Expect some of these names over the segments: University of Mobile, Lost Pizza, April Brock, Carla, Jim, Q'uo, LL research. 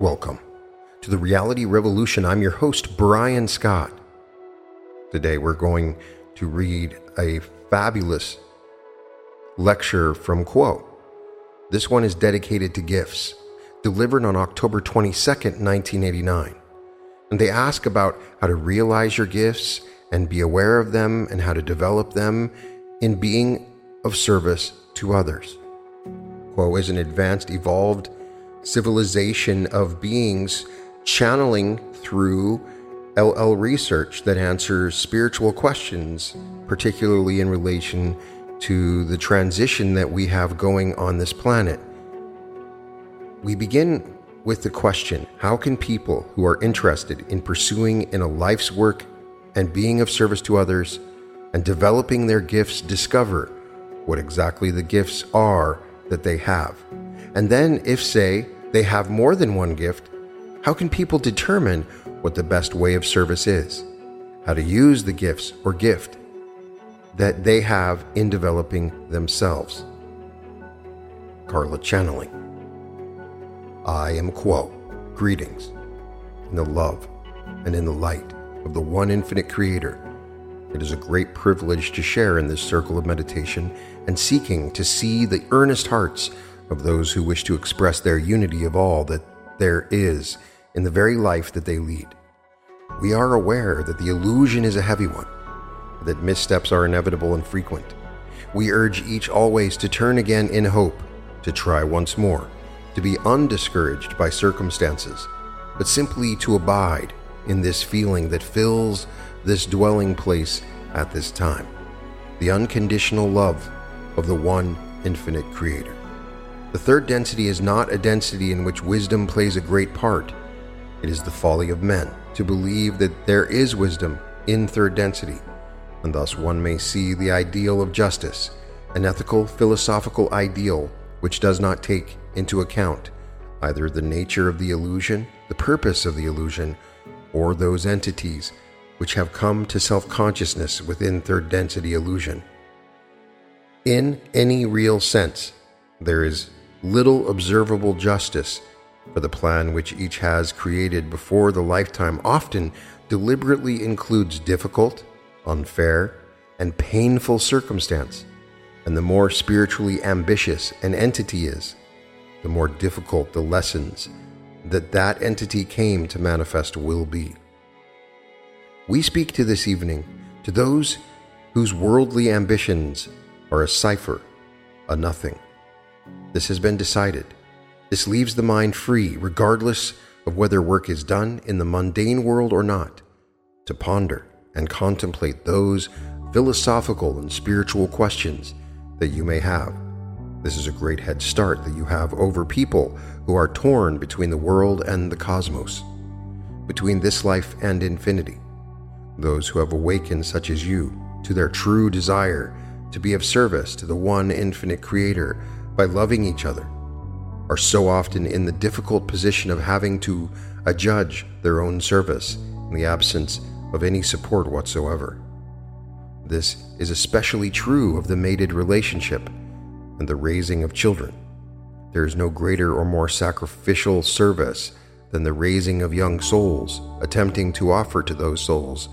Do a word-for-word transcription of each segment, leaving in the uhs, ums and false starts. Welcome to the Reality Revolution. I'm your host, Brian Scott. Today we're going to read a fabulous lecture from Q'uo. This one is dedicated to gifts, delivered on October twenty-second, nineteen eighty-nine. And they ask about how to realize your gifts and be aware of them and how to develop them in being of service to others. Q'uo is an advanced, evolved civilization of beings channeling through L L research that answers spiritual questions, particularly in relation to the transition that we have going on this planet. We begin with the question, how can people who are interested in pursuing in a life's work and being of service to others and developing their gifts discover what exactly the gifts are that they have? And then if, say, they have more than one gift, how can people determine what the best way of service is, how to use the gifts or gift that they have in developing themselves? Carla channeling. I am Q'uo. Greetings in the love and in the light of the one infinite creator. It is a great privilege to share in this circle of meditation and seeking to see the earnest hearts of those who wish to express their unity of all that there is in the very life that they lead. We are aware that the illusion is a heavy one, that missteps are inevitable and frequent. We urge each always to turn again in hope, to try once more, to be undiscouraged by circumstances, but simply to abide in this feeling that fills this dwelling place at this time, the unconditional love of the one infinite creator. The third density is not a density in which wisdom plays a great part. It is the folly of men to believe that there is wisdom in third density, and thus one may see the ideal of justice, an ethical, philosophical ideal which does not take into account either the nature of the illusion, the purpose of the illusion, or those entities which have come to self-consciousness within third density illusion. In any real sense, there is little observable justice for the plan which each has created before the lifetime often deliberately includes difficult, unfair, and painful circumstance, and the more spiritually ambitious an entity is, the more difficult the lessons that that entity came to manifest will be. We speak to this evening to those whose worldly ambitions are a cipher, a nothing. This has been decided. This leaves the mind free, regardless of whether work is done in the mundane world or not, to ponder and contemplate those philosophical and spiritual questions that you may have. This is a great head start that you have over people who are torn between the world and the cosmos, between this life and infinity. Those who have awakened, such as you, to their true desire to be of service to the one infinite creator by loving each other, are so often in the difficult position of having to adjudge their own service in the absence of any support whatsoever. This is especially true of the mated relationship and the raising of children. There is no greater or more sacrificial service than the raising of young souls, attempting to offer to those souls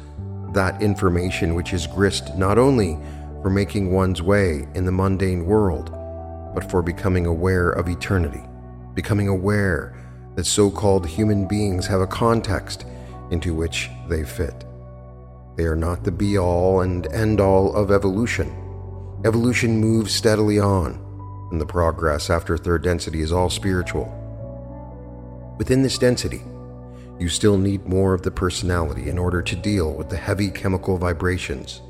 that information which is grist not only for making one's way in the mundane world, but for becoming aware of eternity, becoming aware that so-called human beings have a context into which they fit. They are not the be-all and end-all of evolution. Evolution moves steadily on, and the progress after third density is all spiritual. Within this density, you still need more of the personality in order to deal with the heavy chemical vibrations.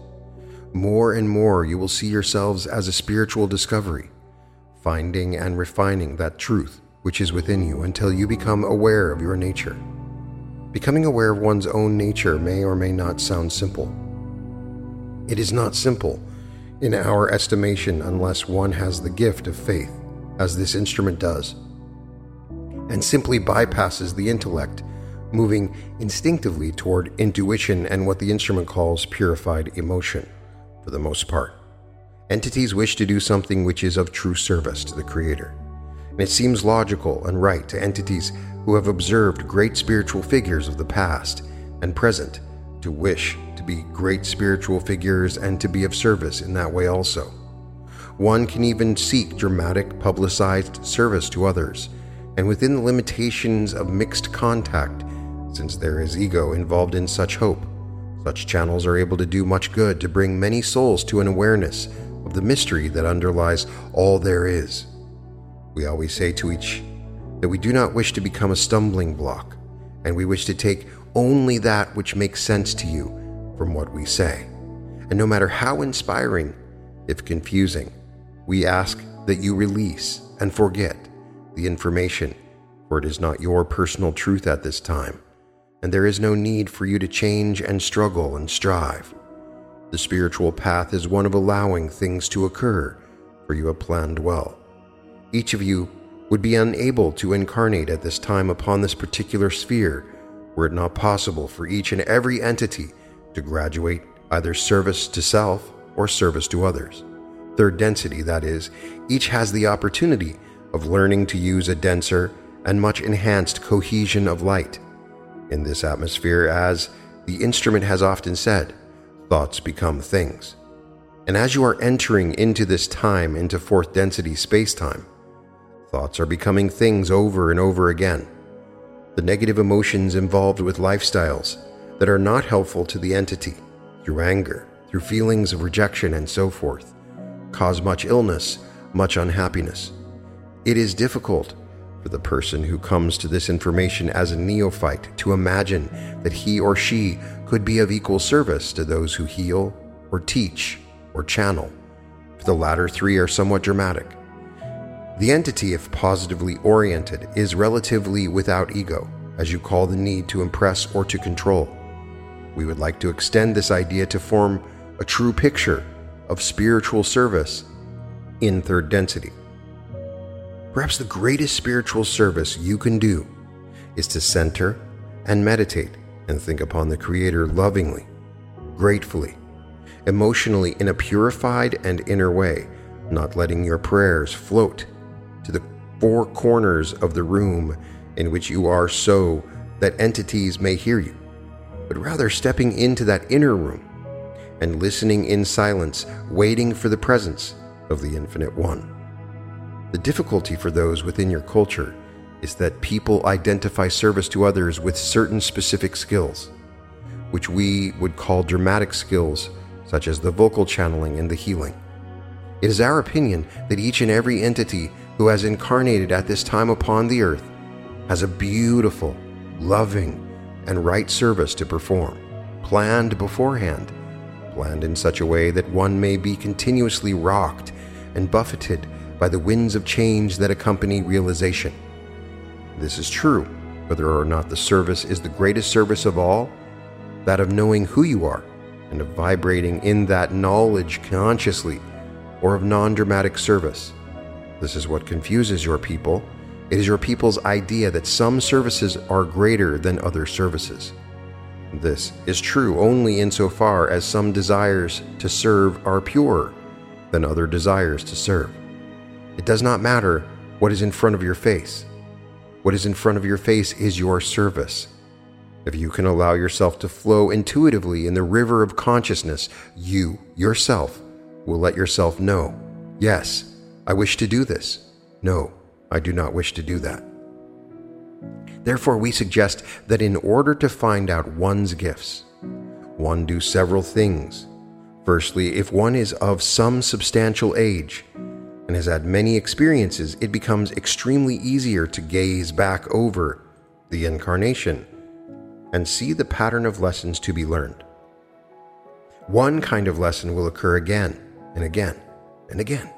More and more you will see yourselves as a spiritual discovery, finding and refining that truth which is within you until you become aware of your nature. Becoming aware of one's own nature may or may not sound simple. It is not simple in our estimation unless one has the gift of faith, as this instrument does, and simply bypasses the intellect, moving instinctively toward intuition and what the instrument calls purified emotion, for the most part. Entities wish to do something which is of true service to the Creator, and it seems logical and right to entities who have observed great spiritual figures of the past and present to wish to be great spiritual figures and to be of service in that way also. One can even seek dramatic, publicized service to others, and within the limitations of mixed contact, since there is ego involved in such hope, such channels are able to do much good to bring many souls to an awareness of the mystery that underlies all there is. We always say to each that we do not wish to become a stumbling block, and we wish to take only that which makes sense to you from what we say. And no matter how inspiring, if confusing, we ask that you release and forget the information, for it is not your personal truth at this time, and there is no need for you to change and struggle and strive. The spiritual path is one of allowing things to occur, for you have planned well. Each of you would be unable to incarnate at this time upon this particular sphere were it not possible for each and every entity to graduate either service to self or service to others. Third density, that is, each has the opportunity of learning to use a denser and much enhanced cohesion of light. In this atmosphere, as the instrument has often said, thoughts become things. And as you are entering into this time, into fourth density space-time, thoughts are becoming things over and over again. The negative emotions involved with lifestyles that are not helpful to the entity, through anger, through feelings of rejection and so forth, cause much illness, much unhappiness. It is difficult for the person who comes to this information as a neophyte to imagine that he or she could be of equal service to those who heal or teach or channel, for the latter three are somewhat dramatic. The entity, if positively oriented, is relatively without ego, as you call the need to impress or to control. We would like to extend this idea to form a true picture of spiritual service in third density. Perhaps the greatest spiritual service you can do is to center and meditate and think upon the Creator lovingly, gratefully, emotionally in a purified and inner way, not letting your prayers float to the four corners of the room in which you are so that entities may hear you, but rather stepping into that inner room and listening in silence, waiting for the presence of the Infinite One. The difficulty for those within your culture is that people identify service to others with certain specific skills, which we would call dramatic skills, such as the vocal channeling and the healing. It is our opinion that each and every entity who has incarnated at this time upon the earth has a beautiful, loving, and right service to perform, planned beforehand, planned in such a way that one may be continuously rocked and buffeted by the winds of change that accompany realization. This is true, whether or not the service is the greatest service of all, that of knowing who you are and of vibrating in that knowledge consciously, or of non-dramatic service. This is what confuses your people. It is your people's idea that some services are greater than other services. This is true only insofar as some desires to serve are purer than other desires to serve. It does not matter what is in front of your face. What is in front of your face is your service. If you can allow yourself to flow intuitively in the river of consciousness, you, yourself, will let yourself know, yes, I wish to do this. No, I do not wish to do that. Therefore, we suggest that in order to find out one's gifts, one do several things. Firstly, if one is of some substantial age, and has had many experiences, it becomes extremely easier to gaze back over the incarnation and see the pattern of lessons to be learned. One kind of lesson will occur again and again and again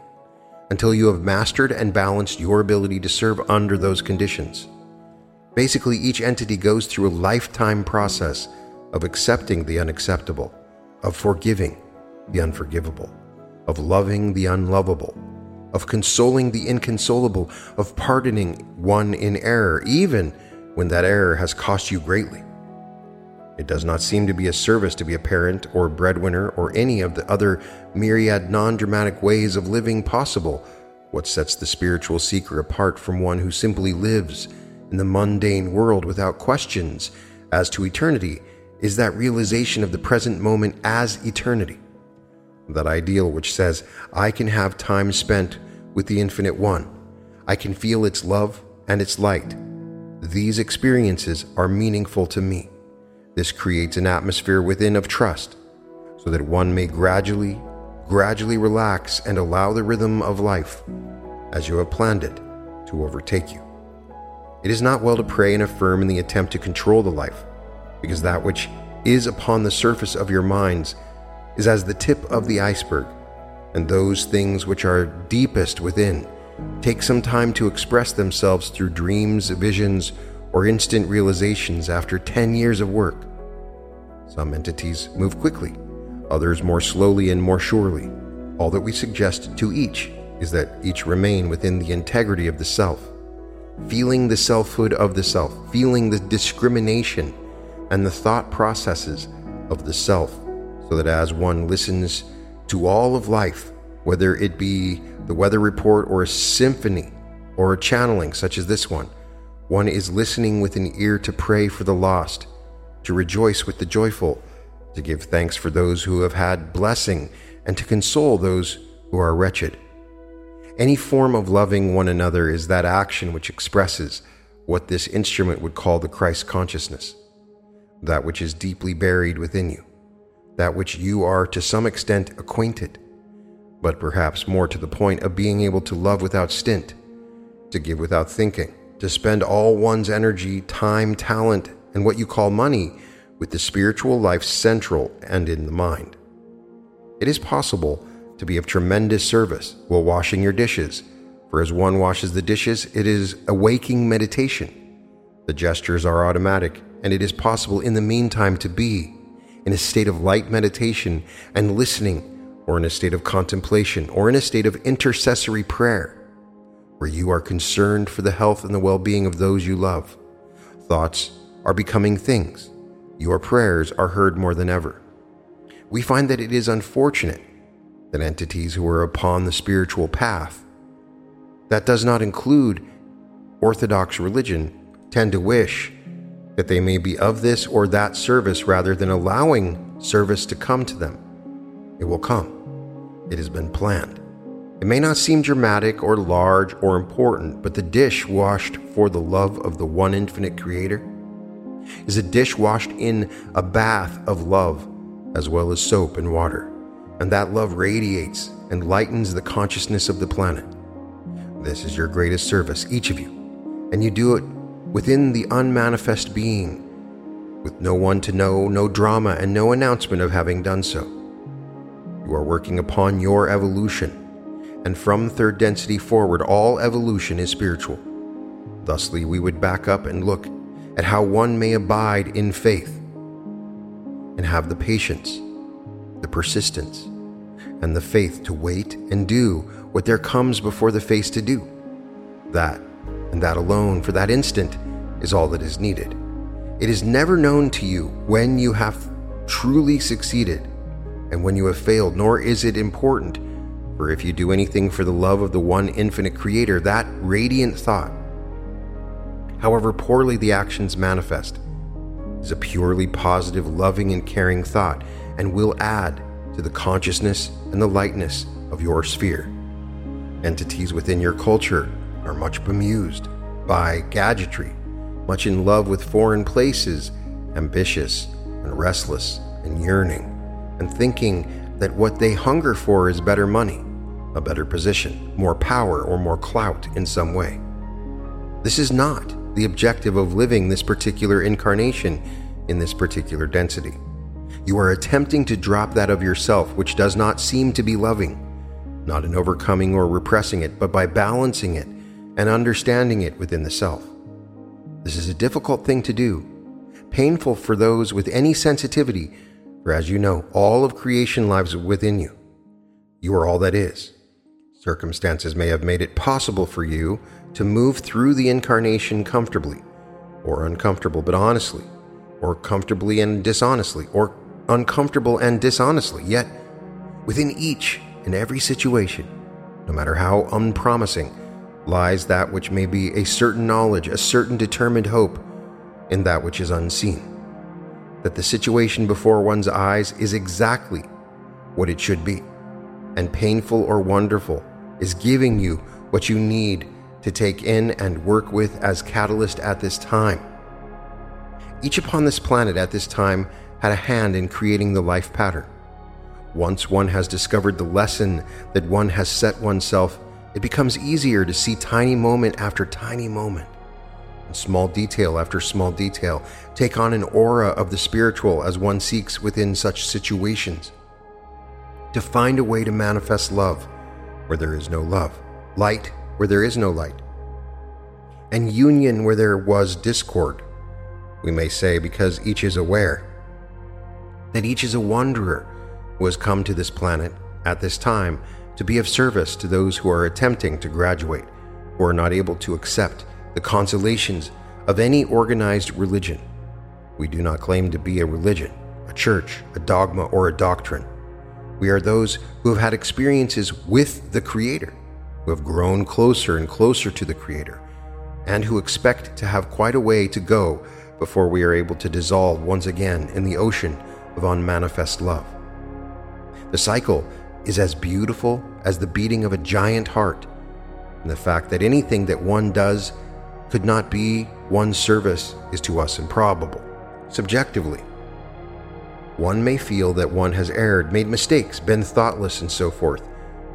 until you have mastered and balanced your ability to serve under those conditions. Basically, each entity goes through a lifetime process of accepting the unacceptable, of forgiving the unforgivable, of loving the unlovable, of consoling the inconsolable, of pardoning one in error, even when that error has cost you greatly. It does not seem to be a service to be a parent or breadwinner or any of the other myriad non-dramatic ways of living possible. What sets the spiritual seeker apart from one who simply lives in the mundane world without questions as to eternity is that realization of the present moment as eternity, that ideal which says, I can have time spent with the Infinite One. I can feel its love and its light. These experiences are meaningful to me. This creates an atmosphere within of trust, so that one may gradually, gradually relax and allow the rhythm of life, as you have planned it, to overtake you. It is not well to pray and affirm in the attempt to control the life, because that which is upon the surface of your minds is as the tip of the iceberg, and those things which are deepest within take some time to express themselves through dreams, visions, or instant realizations after ten years of work. Some entities move quickly, others more slowly and more surely. All that we suggest to each is that each remain within the integrity of the self, feeling the selfhood of the self, feeling the discrimination and the thought processes of the self, so that as one listens to all of life, whether it be the weather report or a symphony or a channeling such as this one, one is listening with an ear to pray for the lost, to rejoice with the joyful, to give thanks for those who have had blessing, and to console those who are wretched. Any form of loving one another is that action which expresses what this instrument would call the Christ consciousness, that which is deeply buried within you, that which you are to some extent acquainted, but perhaps more to the point of being able to love without stint, to give without thinking, to spend all one's energy, time, talent, and what you call money with the spiritual life central and in the mind. It is possible to be of tremendous service while washing your dishes, for as one washes the dishes, it is a waking meditation. The gestures are automatic, and it is possible in the meantime to be in a state of light meditation and listening, or in a state of contemplation, or in a state of intercessory prayer, where you are concerned for the health and the well-being of those you love. Thoughts are becoming things. Your prayers are heard more than ever. We find that it is unfortunate that entities who are upon the spiritual path, that does not include Orthodox religion, tend to wish that they may be of this or that service rather than allowing service to come to them. It will come. It has been planned. It may not seem dramatic or large or important, but the dish washed for the love of the one infinite creator is a dish washed in a bath of love as well as soap and water, and that love radiates and lightens the consciousness of the planet. This is your greatest service, each of you, and you do it within the unmanifest being, with no one to know, no drama, and no announcement of having done so. You are working upon your evolution, and from third density forward, all evolution is spiritual. Thusly, we would back up and look at how one may abide in faith and have the patience, the persistence, and the faith to wait and do what there comes before the face to do. That and that alone for that instant is all that is needed. It is never known to you when you have truly succeeded and when you have failed, nor is it important, for if you do anything for the love of the one infinite creator, that radiant thought, however poorly the actions manifest, is a purely positive, loving and caring thought, and will add to the consciousness and the lightness of your sphere. Entities within your culture are much bemused by gadgetry, much in love with foreign places, ambitious and restless and yearning, and thinking that what they hunger for is better money, a better position, more power, or more clout in some way. This is not the objective of living this particular incarnation in this particular density. You are attempting to drop that of yourself which does not seem to be loving, not in overcoming or repressing it, but by balancing it and understanding it within the self. This is a difficult thing to do, painful for those with any sensitivity, for as you know, all of creation lives within you. You are all that is. Circumstances may have made it possible for you to move through the incarnation comfortably, or uncomfortable but honestly, or comfortably and dishonestly, or uncomfortable and dishonestly, yet within each and every situation, no matter how unpromising, lies that which may be a certain knowledge, a certain determined hope, in that which is unseen. That the situation before one's eyes is exactly what it should be, and painful or wonderful is giving you what you need to take in and work with as catalyst at this time. Each upon this planet at this time had a hand in creating the life pattern. Once one has discovered the lesson that one has set oneself, it becomes easier to see tiny moment after tiny moment, and small detail after small detail, take on an aura of the spiritual as one seeks within such situations. To find a way to manifest love where there is no love, light where there is no light, and union where there was discord, we may say, because each is aware that each is a wanderer who has come to this planet at this time to be of service to those who are attempting to graduate, who are not able to accept the consolations of any organized religion. We do not claim to be a religion, a church, a dogma, or a doctrine. We are those who have had experiences with the Creator, who have grown closer and closer to the Creator, and who expect to have quite a way to go before we are able to dissolve once again in the ocean of unmanifest love. The cycle is as beautiful as the beating of a giant heart, and the fact that anything that one does could not be one's service is to us improbable. Subjectively, one may feel that one has erred, made mistakes, been thoughtless, and so forth.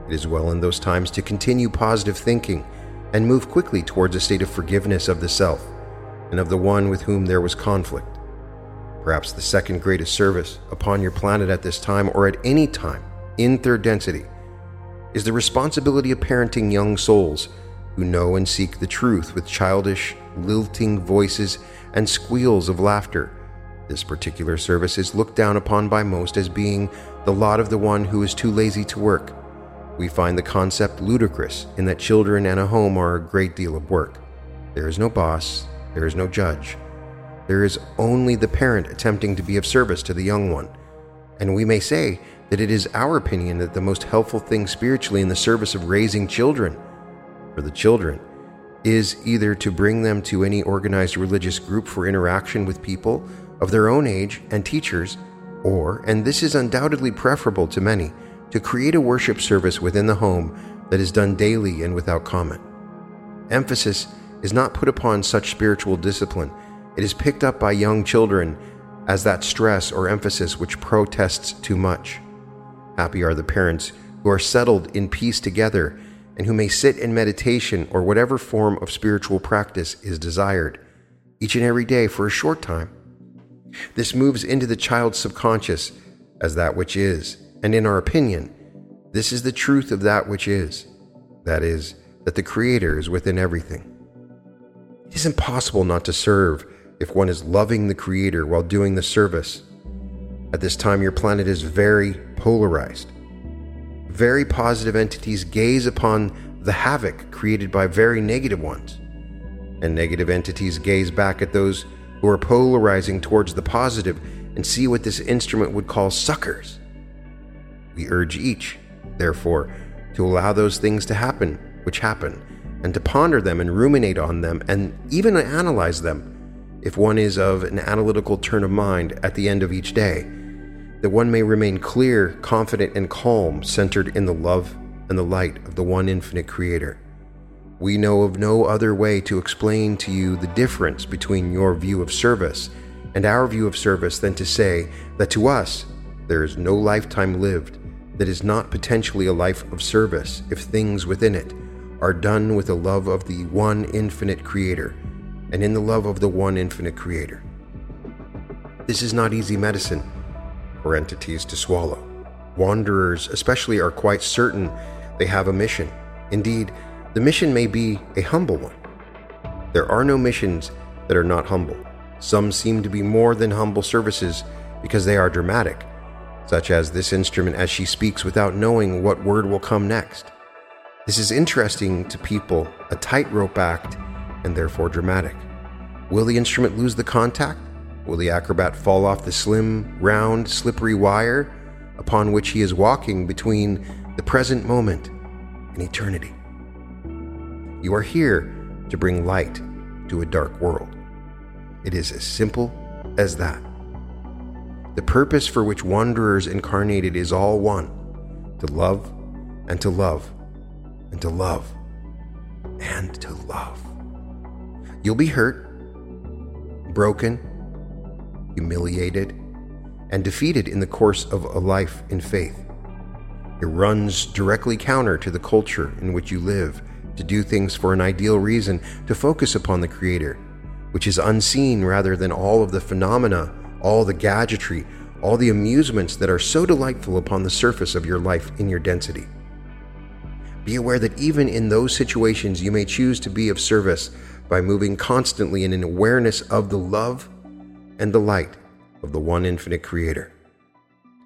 It is well in those times to continue positive thinking and move quickly towards a state of forgiveness of the self and of the one with whom there was conflict. Perhaps the second greatest service upon your planet at this time, or at any time in third density, is the responsibility of parenting young souls who know and seek the truth with childish, lilting voices and squeals of laughter. This particular service is looked down upon by most as being the lot of the one who is too lazy to work. We find the concept ludicrous in that children and a home are a great deal of work. There is no boss. There is no judge. There is only the parent attempting to be of service to the young one. And we may say that it is our opinion that the most helpful thing spiritually in the service of raising children for the children is either to bring them to any organized religious group for interaction with people of their own age and teachers, or, and this is undoubtedly preferable to many, to create a worship service within the home that is done daily and without comment. Emphasis is not put upon such spiritual discipline. It is picked up by young children as that stress or emphasis which protests too much. Happy are the parents who are settled in peace together and who may sit in meditation or whatever form of spiritual practice is desired each and every day for a short time. This moves into the child's subconscious as that which is, and in our opinion, this is the truth of that which is, that is, that the Creator is within everything. It is impossible not to serve if one is loving the Creator while doing the service. At this time, your planet is very polarized. Very positive entities gaze upon the havoc created by very negative ones, and negative entities gaze back at those who are polarizing towards the positive and see what this instrument would call suckers. We urge each, therefore, to allow those things to happen which happen, and to ponder them and ruminate on them and even analyze them, if one is of an analytical turn of mind at the end of each day, that one may remain clear, confident, and calm, centered in the love and the light of the one infinite Creator. We know of no other way to explain to you the difference between your view of service and our view of service than to say that to us there is no lifetime lived that is not potentially a life of service if things within it are done with the love of the one infinite Creator, and in the love of the one infinite Creator. This is not easy medicine for entities to swallow. Wanderers especially are quite certain they have a mission. Indeed, the mission may be a humble one. There are no missions that are not humble. Some seem to be more than humble services because they are dramatic, such as this instrument as she speaks without knowing what word will come next. This is interesting to people, a tightrope act, and therefore dramatic. Will the instrument lose the contact? Will the acrobat fall off the slim, round, slippery wire upon which he is walking between the present moment and eternity? You are here to bring light to a dark world. It is as simple as that. The purpose for which wanderers incarnated is all one: to love and to love and to love and to love. You'll be hurt, broken, humiliated, and defeated in the course of a life in faith. It runs directly counter to the culture in which you live, to do things for an ideal reason, to focus upon the Creator, which is unseen rather than all of the phenomena, all the gadgetry, all the amusements that are so delightful upon the surface of your life in your density. Be aware that even in those situations you may choose to be of service by moving constantly in an awareness of the love and the light of the one infinite Creator.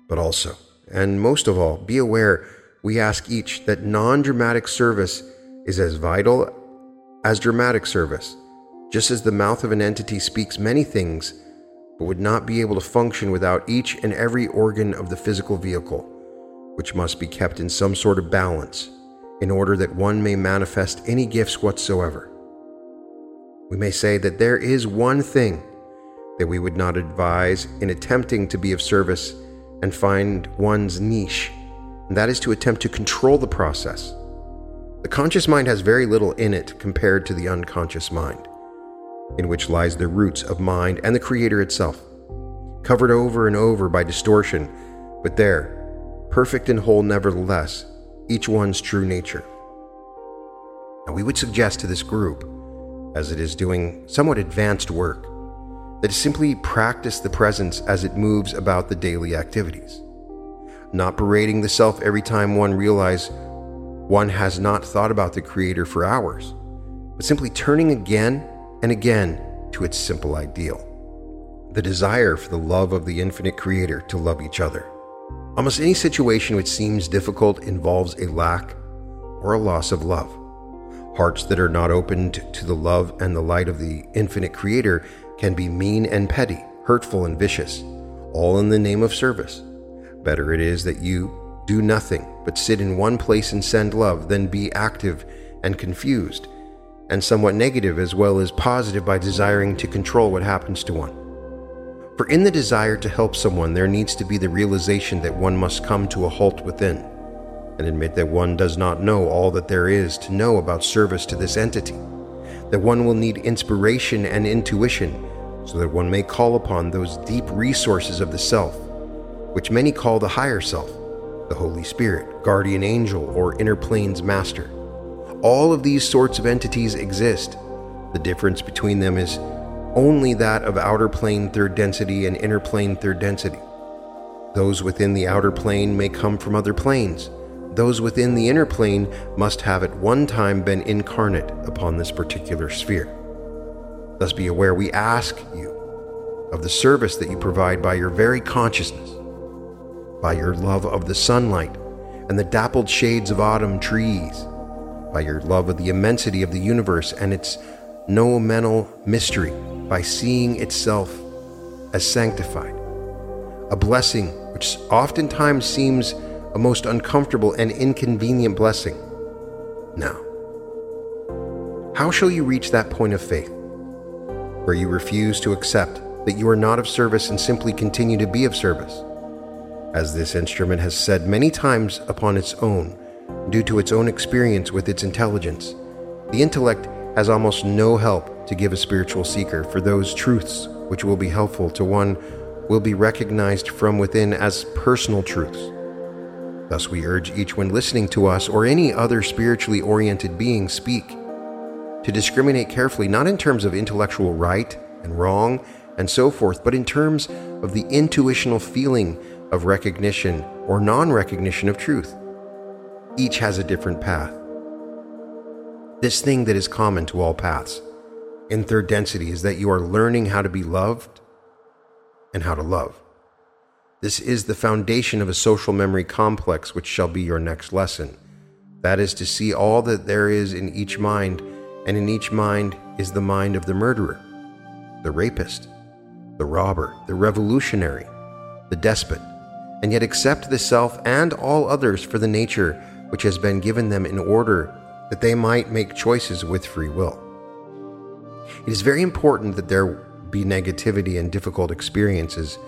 But also, and most of all, be aware, we ask each that non-dramatic service is as vital as dramatic service, just as the mouth of an entity speaks many things, but would not be able to function without each and every organ of the physical vehicle, which must be kept in some sort of balance, in order that one may manifest any gifts whatsoever. We may say that there is one thing that we would not advise in attempting to be of service and find one's niche, and that is to attempt to control the process. The conscious mind has very little in it compared to the unconscious mind, in which lies the roots of mind and the Creator itself, covered over and over by distortion, but there, perfect and whole nevertheless, each one's true nature. Now, we would suggest to this group, as it is doing somewhat advanced work, that is simply practice the presence as it moves about the daily activities, not berating the self every time one realizes one has not thought about the Creator for hours, but simply turning again and again to its simple ideal, the desire for the love of the infinite Creator to love each other. Almost any situation which seems difficult involves a lack or a loss of love. Hearts that are not opened to the love and the light of the infinite Creator can be mean and petty, hurtful and vicious, all in the name of service. Better it is that you do nothing but sit in one place and send love than be active and confused and somewhat negative as well as positive by desiring to control what happens to one. For in the desire to help someone, there needs to be the realization that one must come to a halt within and admit that one does not know all that there is to know about service to this entity, that one will need inspiration and intuition so that one may call upon those deep resources of the self, which many call the higher self, the Holy Spirit, guardian angel, or inner planes master. All of these sorts of entities exist. The difference between them is only that of outer plane third density and inner plane third density. Those within the outer plane may come from other planes. Those within the inner plane must have at one time been incarnate upon this particular sphere. Thus be aware, we ask you of the service that you provide by your very consciousness, by your love of the sunlight and the dappled shades of autumn trees, by your love of the immensity of the universe and its noumenal mystery, by seeing itself as sanctified, a blessing which oftentimes seems a most uncomfortable and inconvenient blessing. Now, how shall you reach that point of faith, where you refuse to accept that you are not of service and simply continue to be of service? As this instrument has said many times upon its own, due to its own experience with its intelligence, the intellect has almost no help to give a spiritual seeker, for those truths which will be helpful to one will be recognized from within as personal truths. Thus we urge each when listening to us or any other spiritually oriented being speak, to discriminate carefully, not in terms of intellectual right and wrong and so forth, but in terms of the intuitional feeling of recognition or non-recognition of truth. Each has a different path. This thing that is common to all paths in third density is that you are learning how to be loved and how to love. This is the foundation of a social memory complex, which shall be your next lesson. That is to see all that there is in each mind, and in each mind is the mind of the murderer, the rapist, the robber, the revolutionary, the despot, and yet accept the self and all others for the nature which has been given them in order that they might make choices with free will. It is very important that there be negativity and difficult experiences,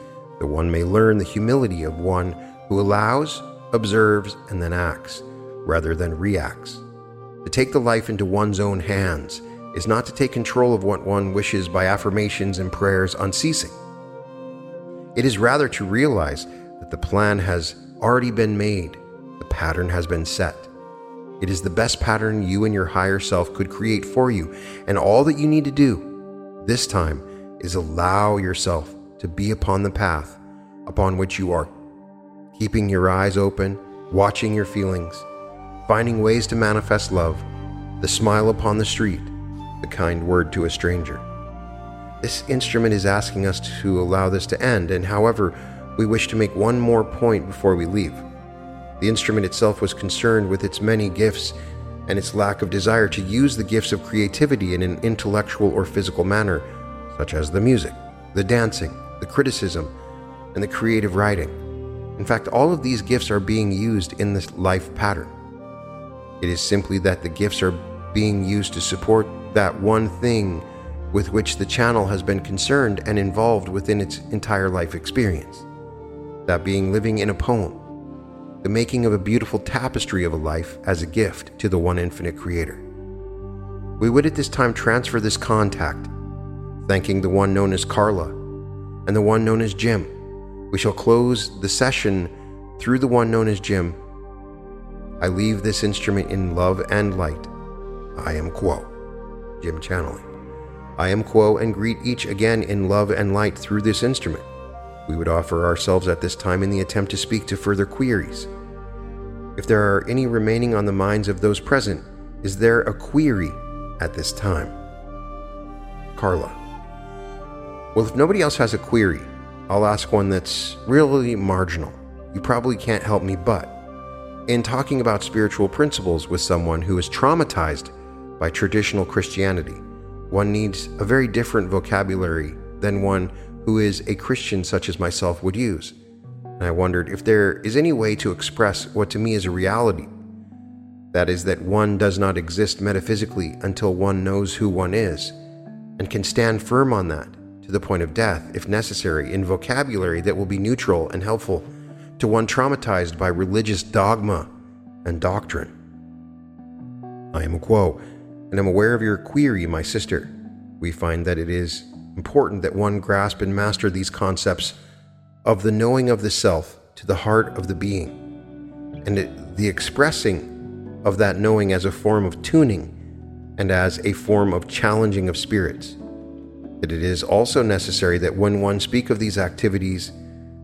that one may learn the humility of one who allows, observes, and then acts, rather than reacts. To take the life into one's own hands is not to take control of what one wishes by affirmations and prayers unceasing. It is rather to realize that the plan has already been made, the pattern has been set. It is the best pattern you and your higher self could create for you, and all that you need to do this time is allow yourself to be upon the path upon which you are, keeping your eyes open, watching your feelings, finding ways to manifest love, the smile upon the street, the kind word to a stranger. This instrument is asking us to allow this to end, and however, we wish to make one more point before we leave. The instrument itself was concerned with its many gifts and its lack of desire to use the gifts of creativity in an intellectual or physical manner, such as the music, the dancing, the criticism, and the creative writing. In fact, all of these gifts are being used in this life pattern. It is simply that the gifts are being used to support that one thing with which the channel has been concerned and involved within its entire life experience. That being living in a poem, the making of a beautiful tapestry of a life as a gift to the one infinite creator. We would at this time transfer this contact, thanking the one known as Carla and the one known as Jim. We shall close the session through the one known as Jim. I leave this instrument in love and light. I am Q'uo, Jim channeling. I am Q'uo, and greet each again in love and light through this instrument. We would offer ourselves at this time in the attempt to speak to further queries. If there are any remaining on the minds of those present, is there a query at this time? Carla. Well, if nobody else has a query, I'll ask one that's really marginal. You probably can't help me, but in talking about spiritual principles with someone who is traumatized by traditional Christianity, one needs a very different vocabulary than one who is a Christian such as myself would use. And I wondered if there is any way to express what to me is a reality. That is, that one does not exist metaphysically until one knows who one is, and can stand firm on that to the point of death, if necessary, in vocabulary that will be neutral and helpful to one traumatized by religious dogma and doctrine. I am Q'uo, and I'm aware of your query, my sister. We find that it is important that one grasp and master these concepts of the knowing of the self to the heart of the being, and it, the expressing of that knowing as a form of tuning and as a form of challenging of spirits. That it is also necessary that when one speak of these activities,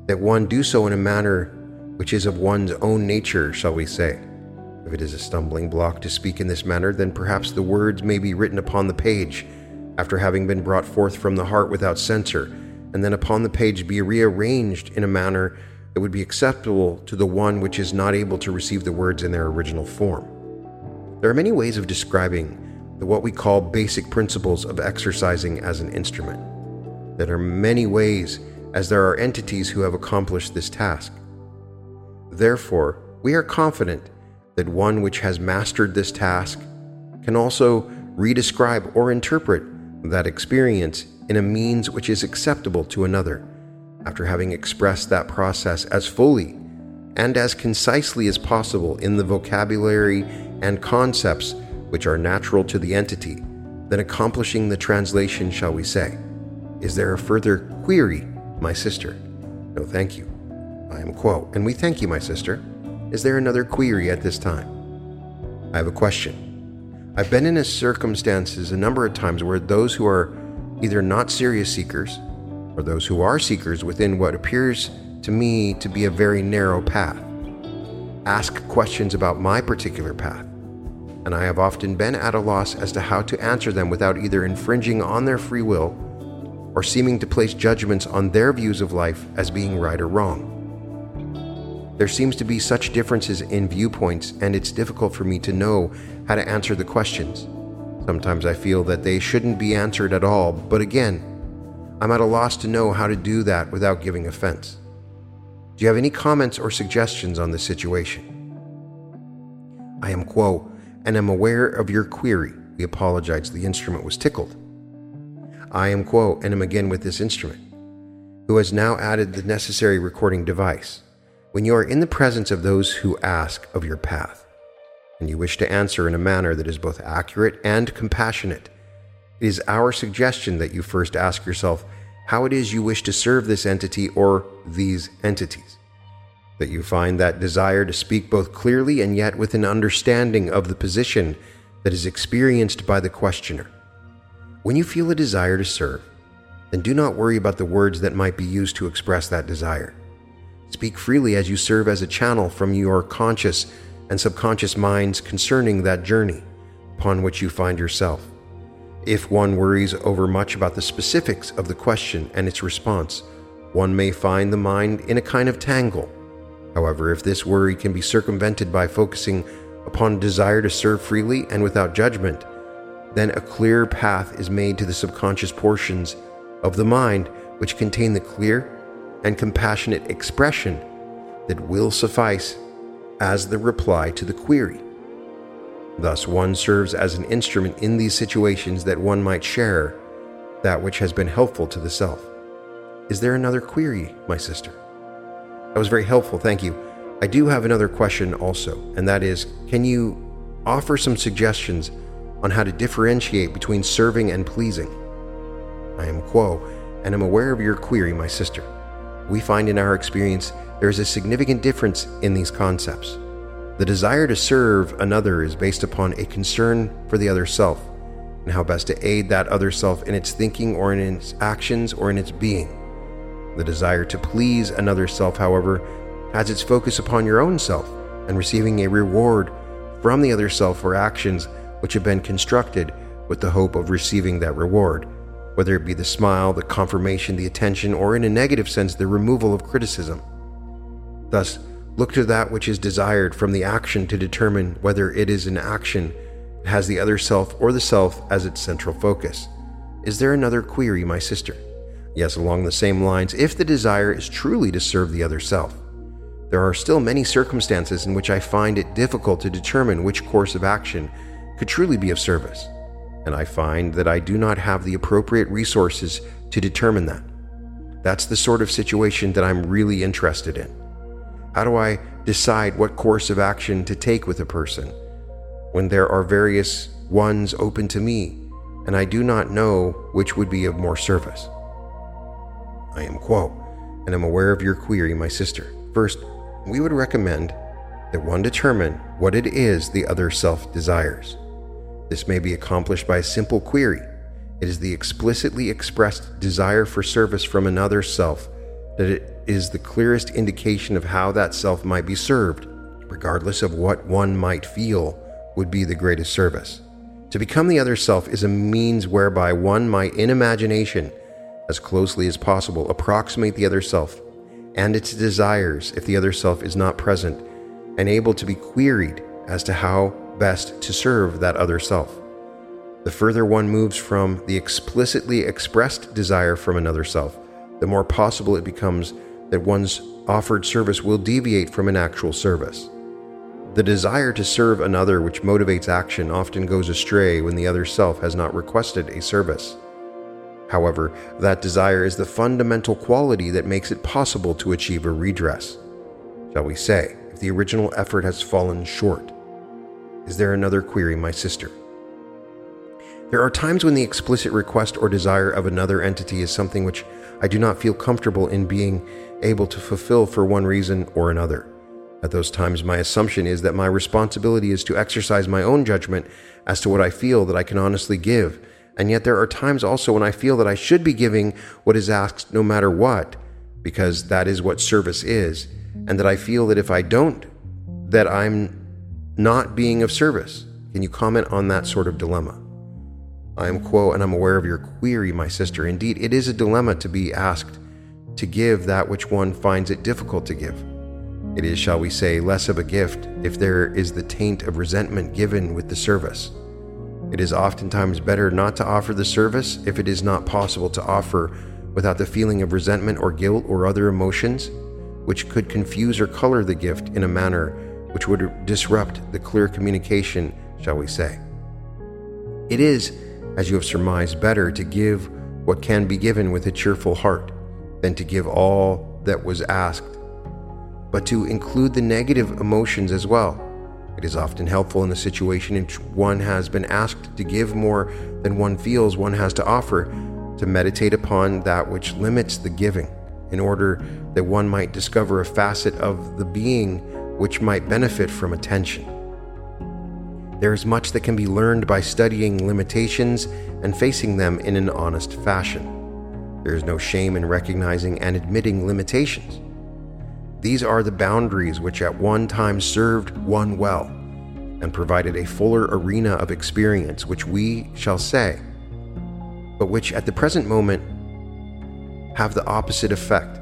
that one do so in a manner which is of one's own nature, shall we say. If it is a stumbling block to speak in this manner, then perhaps the words may be written upon the page after having been brought forth from the heart without censor, and then upon the page be rearranged in a manner that would be acceptable to the one which is not able to receive the words in their original form. There are many ways of describing the what we call basic principles of exercising as an instrument. There are many ways, as there are entities who have accomplished this task. Therefore, we are confident that one which has mastered this task can also redescribe or interpret that experience in a means which is acceptable to another, after having expressed that process as fully and as concisely as possible in the vocabulary and concepts which are natural to the entity, then accomplishing the translation, shall we say. Is there a further query, my sister? No, thank you. I am Q'uo, and we thank you, my sister. Is there another query at this time? I have a question. I've been in a circumstances a number of times where those who are either not serious seekers or those who are seekers within what appears to me to be a very narrow path ask questions about my particular path, and I have often been at a loss as to how to answer them without either infringing on their free will or seeming to place judgments on their views of life as being right or wrong. There seems to be such differences in viewpoints, and it's difficult for me to know how to answer the questions. Sometimes I feel that they shouldn't be answered at all, but again, I'm at a loss to know how to do that without giving offense. Do you have any comments or suggestions on this situation? I am Q'uo, and am aware of your query. We apologize, the instrument was tickled. I am Q'uo and am again with this instrument, who has now added the necessary recording device. When you are in the presence of those who ask of your path, and you wish to answer in a manner that is both accurate and compassionate, it is our suggestion that you first ask yourself how it is you wish to serve this entity or these entities, that you find that desire to speak both clearly and yet with an understanding of the position that is experienced by the questioner. When you feel a desire to serve, then do not worry about the words that might be used to express that desire. Speak freely as you serve as a channel from your conscious and subconscious minds concerning that journey upon which you find yourself. If one worries over much about the specifics of the question and its response, one may find the mind in a kind of tangle. However, if this worry can be circumvented by focusing upon a desire to serve freely and without judgment, then a clear path is made to the subconscious portions of the mind which contain the clear and compassionate expression that will suffice as the reply to the query. Thus, one serves as an instrument in these situations that one might share that which has been helpful to the self. Is there another query, my sister? That was very helpful, thank you. I do have another question also, and that is, can you offer some suggestions on how to differentiate between serving and pleasing? I am Q'uo, and am aware of your query, my sister. We find in our experience there is a significant difference in these concepts. The desire to serve another is based upon a concern for the other self and how best to aid that other self in its thinking or in its actions or in its being. The desire to please another self, however, has its focus upon your own self and receiving a reward from the other self for actions which have been constructed with the hope of receiving that reward, whether it be the smile, the confirmation, the attention, or in a negative sense, the removal of criticism. Thus, look to that which is desired from the action to determine whether it is an action that has the other self or the self as its central focus. Is there another query, my sister? Yes, along the same lines, if the desire is truly to serve the other self, there are still many circumstances in which I find it difficult to determine which course of action could truly be of service, and I find that I do not have the appropriate resources to determine that. That's the sort of situation that I'm really interested in. How do I decide what course of action to take with a person when there are various ones open to me and I do not know which would be of more service? I am Q'uo, and I'm aware of your query, my sister. First, we would recommend that one determine what it is the other self desires. This may be accomplished by a simple query. It is the explicitly expressed desire for service from another self that it is the clearest indication of how that self might be served, regardless of what one might feel would be the greatest service. To become the other self is a means whereby one might, in imagination, as closely as possible, approximate the other self and its desires if the other self is not present and able to be queried as to how best to serve that other self. The further one moves from the explicitly expressed desire from another self, the more possible it becomes that one's offered service will deviate from an actual service. The desire to serve another which motivates action often goes astray when the other self has not requested a service. However, that desire is the fundamental quality that makes it possible to achieve a redress, shall we say, if the original effort has fallen short. Is there another query, my sister? There are times when the explicit request or desire of another entity is something which I do not feel comfortable in being able to fulfill for one reason or another. At those times, my assumption is that my responsibility is to exercise my own judgment as to what I feel that I can honestly give, and yet there are times also when I feel that I should be giving what is asked no matter what, because that is what service is, and that I feel that if I don't, that I'm not being of service. Can you comment on that sort of dilemma? I am Q'uo, and I'm aware of your query, my sister. Indeed, it is a dilemma to be asked to give that which one finds it difficult to give. It is, shall we say, less of a gift if there is the taint of resentment given with the service. It is oftentimes better not to offer the service if it is not possible to offer without the feeling of resentment or guilt or other emotions, which could confuse or color the gift in a manner which would disrupt the clear communication shall we say. It is, as you have surmised, better to give what can be given with a cheerful heart than to give all that was asked. But to include the negative emotions as well. It is often helpful in a situation in which one has been asked to give more than one feels one has to offer, to meditate upon that which limits the giving, in order that one might discover a facet of the being which might benefit from attention. There is much that can be learned by studying limitations and facing them in an honest fashion. There is no shame in recognizing and admitting limitations. These are the boundaries which at one time served one well and provided a fuller arena of experience, which we shall say, but which at the present moment have the opposite effect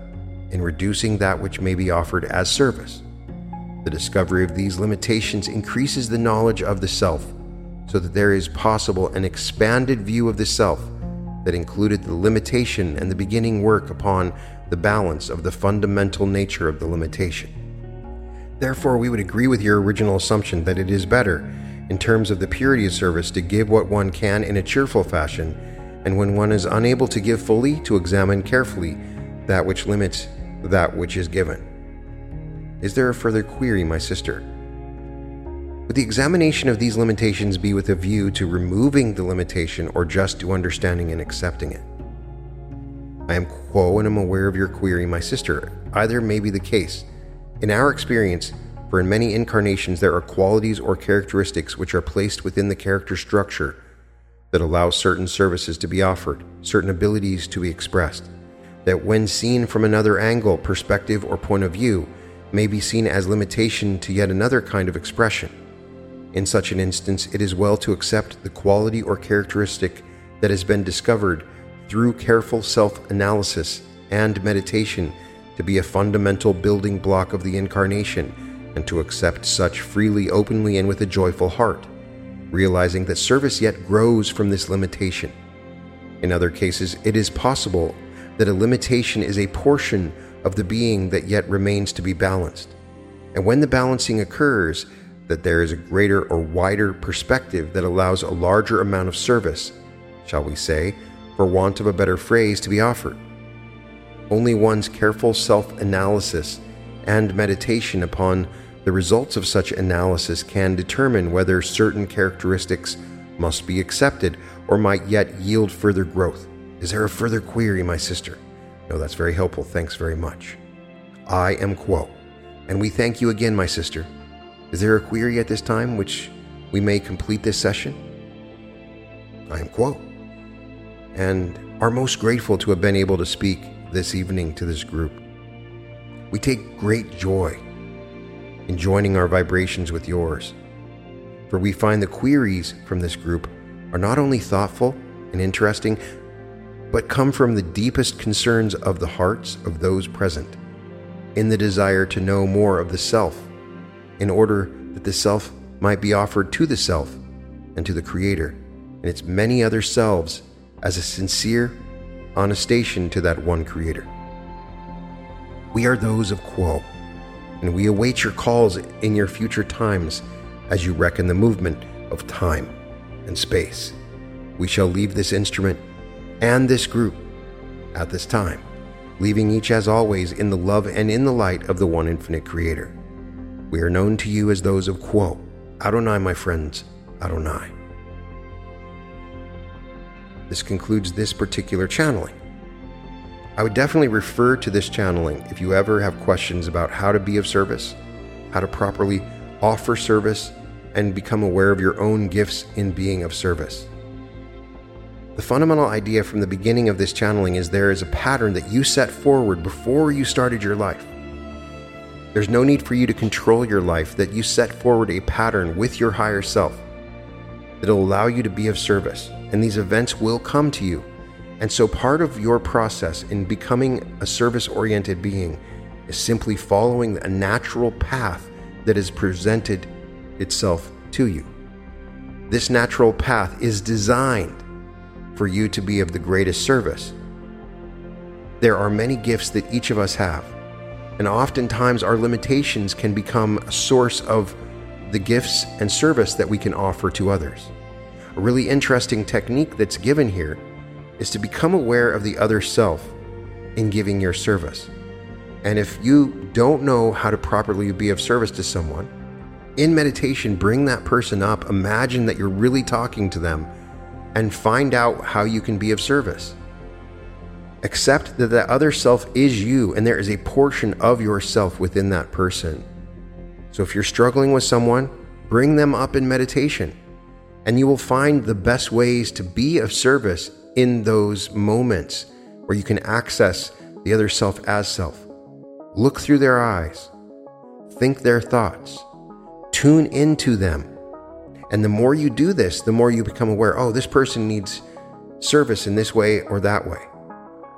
in reducing that which may be offered as service. The discovery of these limitations increases the knowledge of the self, so that there is possible an expanded view of the self that included the limitation and the beginning work upon the balance of the fundamental nature of the limitation. Therefore, we would agree with your original assumption that it is better, in terms of the purity of service, to give what one can in a cheerful fashion, and when one is unable to give fully, to examine carefully that which limits that which is given. Is there a further query, my sister? Would the examination of these limitations be with a view to removing the limitation, or just to understanding and accepting it? I am Q'uo and am aware of your query, my sister. Either may be the case. In our experience, for in many incarnations there are qualities or characteristics which are placed within the character structure that allow certain services to be offered, certain abilities to be expressed, that when seen from another angle, perspective, or point of view, may be seen as limitation to yet another kind of expression. In such an instance, it is well to accept the quality or characteristic that has been discovered through careful self-analysis and meditation to be a fundamental building block of the incarnation, and to accept such freely, openly, and with a joyful heart, realizing that service yet grows from this limitation. In other cases, it is possible that a limitation is a portion of the being that yet remains to be balanced, and when the balancing occurs, that there is a greater or wider perspective that allows a larger amount of service, shall we say, for want of a better phrase, to be offered. Only one's careful self-analysis and meditation upon the results of such analysis can determine whether certain characteristics must be accepted or might yet yield further growth. Is there a further query, my sister? No, that's very helpful. Thanks very much. I am Q'uo, and we thank you again, my sister. Is there a query at this time which we may complete this session? I am Q'uo, and are most grateful to have been able to speak this evening to this group. We take great joy in joining our vibrations with yours, for we find the queries from this group are not only thoughtful and interesting, but come from the deepest concerns of the hearts of those present, in the desire to know more of the self, in order that the self might be offered to the self and to the Creator and its many other selves as a sincere honestation to that one Creator. We are those of Q'uo, and we await your calls in your future times as you reckon the movement of time and space. We shall leave this instrument and this group at this time, leaving each as always in the love and in the light of the one infinite Creator. We are known to you as those of Q'uo. Adonai, my friends, Adonai. This concludes this particular channeling. I would definitely refer to this channeling if you ever have questions about how to be of service, how to properly offer service, and become aware of your own gifts in being of service. The fundamental idea from the beginning of this channeling is there is a pattern that you set forward before you started your life. There's no need for you to control your life, that you set forward a pattern with your higher self that will allow you to be of service, and these events will come to you. And so part of your process in becoming a service-oriented being is simply following a natural path that has presented itself to you. This natural path is designed for you to be of the greatest service. There are many gifts that each of us have, and oftentimes our limitations can become a source of the gifts and service that we can offer to others. A really interesting technique that's given here is to become aware of the other self in giving your service. And if you don't know how to properly be of service to someone, in meditation, bring that person up, imagine that you're really talking to them, and find out how you can be of service. Accept that the other self is you, and there is a portion of yourself within that person. So if you're struggling with someone, bring them up in meditation, and you will find the best ways to be of service in those moments where you can access the other self as self. Look through their eyes, think their thoughts, tune into them. And the more you do this, the more you become aware, oh, this person needs service in this way or that way.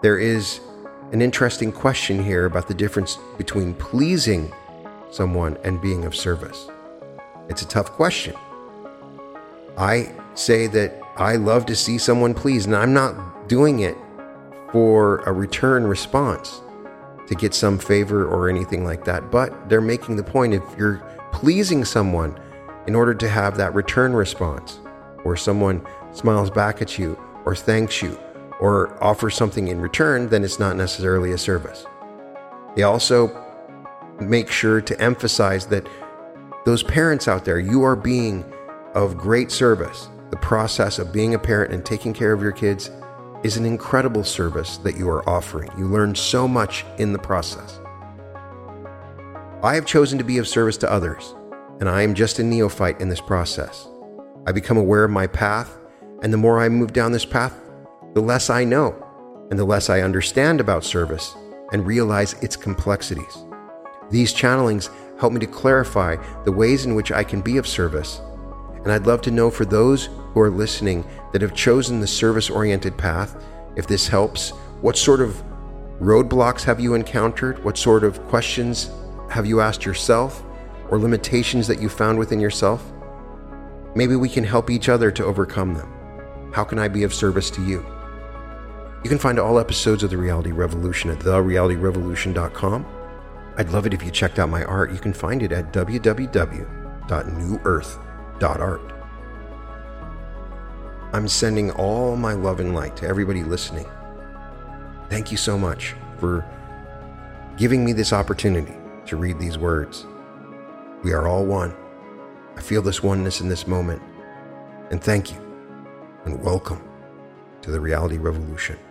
There is an interesting question here about the difference between pleasing someone and being of service. It's a tough question. I say that I love to see someone pleased, and I'm not doing it for a return response to get some favor or anything like that. But they're making the point, if you're pleasing someone in order to have that return response, or someone smiles back at you or thanks you or offers something in return, then it's not necessarily a service. They also make sure to emphasize that those parents out there, you are being of great service. The process of being a parent and taking care of your kids is an incredible service that you are offering. You learn so much in the process. I have chosen to be of service to others, and I am just a neophyte in this process. I become aware of my path, and the more I move down this path, the less I know, and the less I understand about service and realize its complexities. These channelings help me to clarify the ways in which I can be of service, and I'd love to know, for those who are listening that have chosen the service-oriented path, if this helps, what sort of roadblocks have you encountered? What sort of questions have you asked yourself, or limitations that you found within yourself? Maybe we can help each other to overcome them. How can I be of service to you? You can find all episodes of The Reality Revolution at the reality revolution dot com. I'd love it if you checked out my art. You can find it at w w w dot new earth dot art. I'm sending all my love and light to everybody listening. Thank you so much for giving me this opportunity to read these words. We are all one. I feel this oneness in this moment. And thank you, and welcome to The Reality Revolution.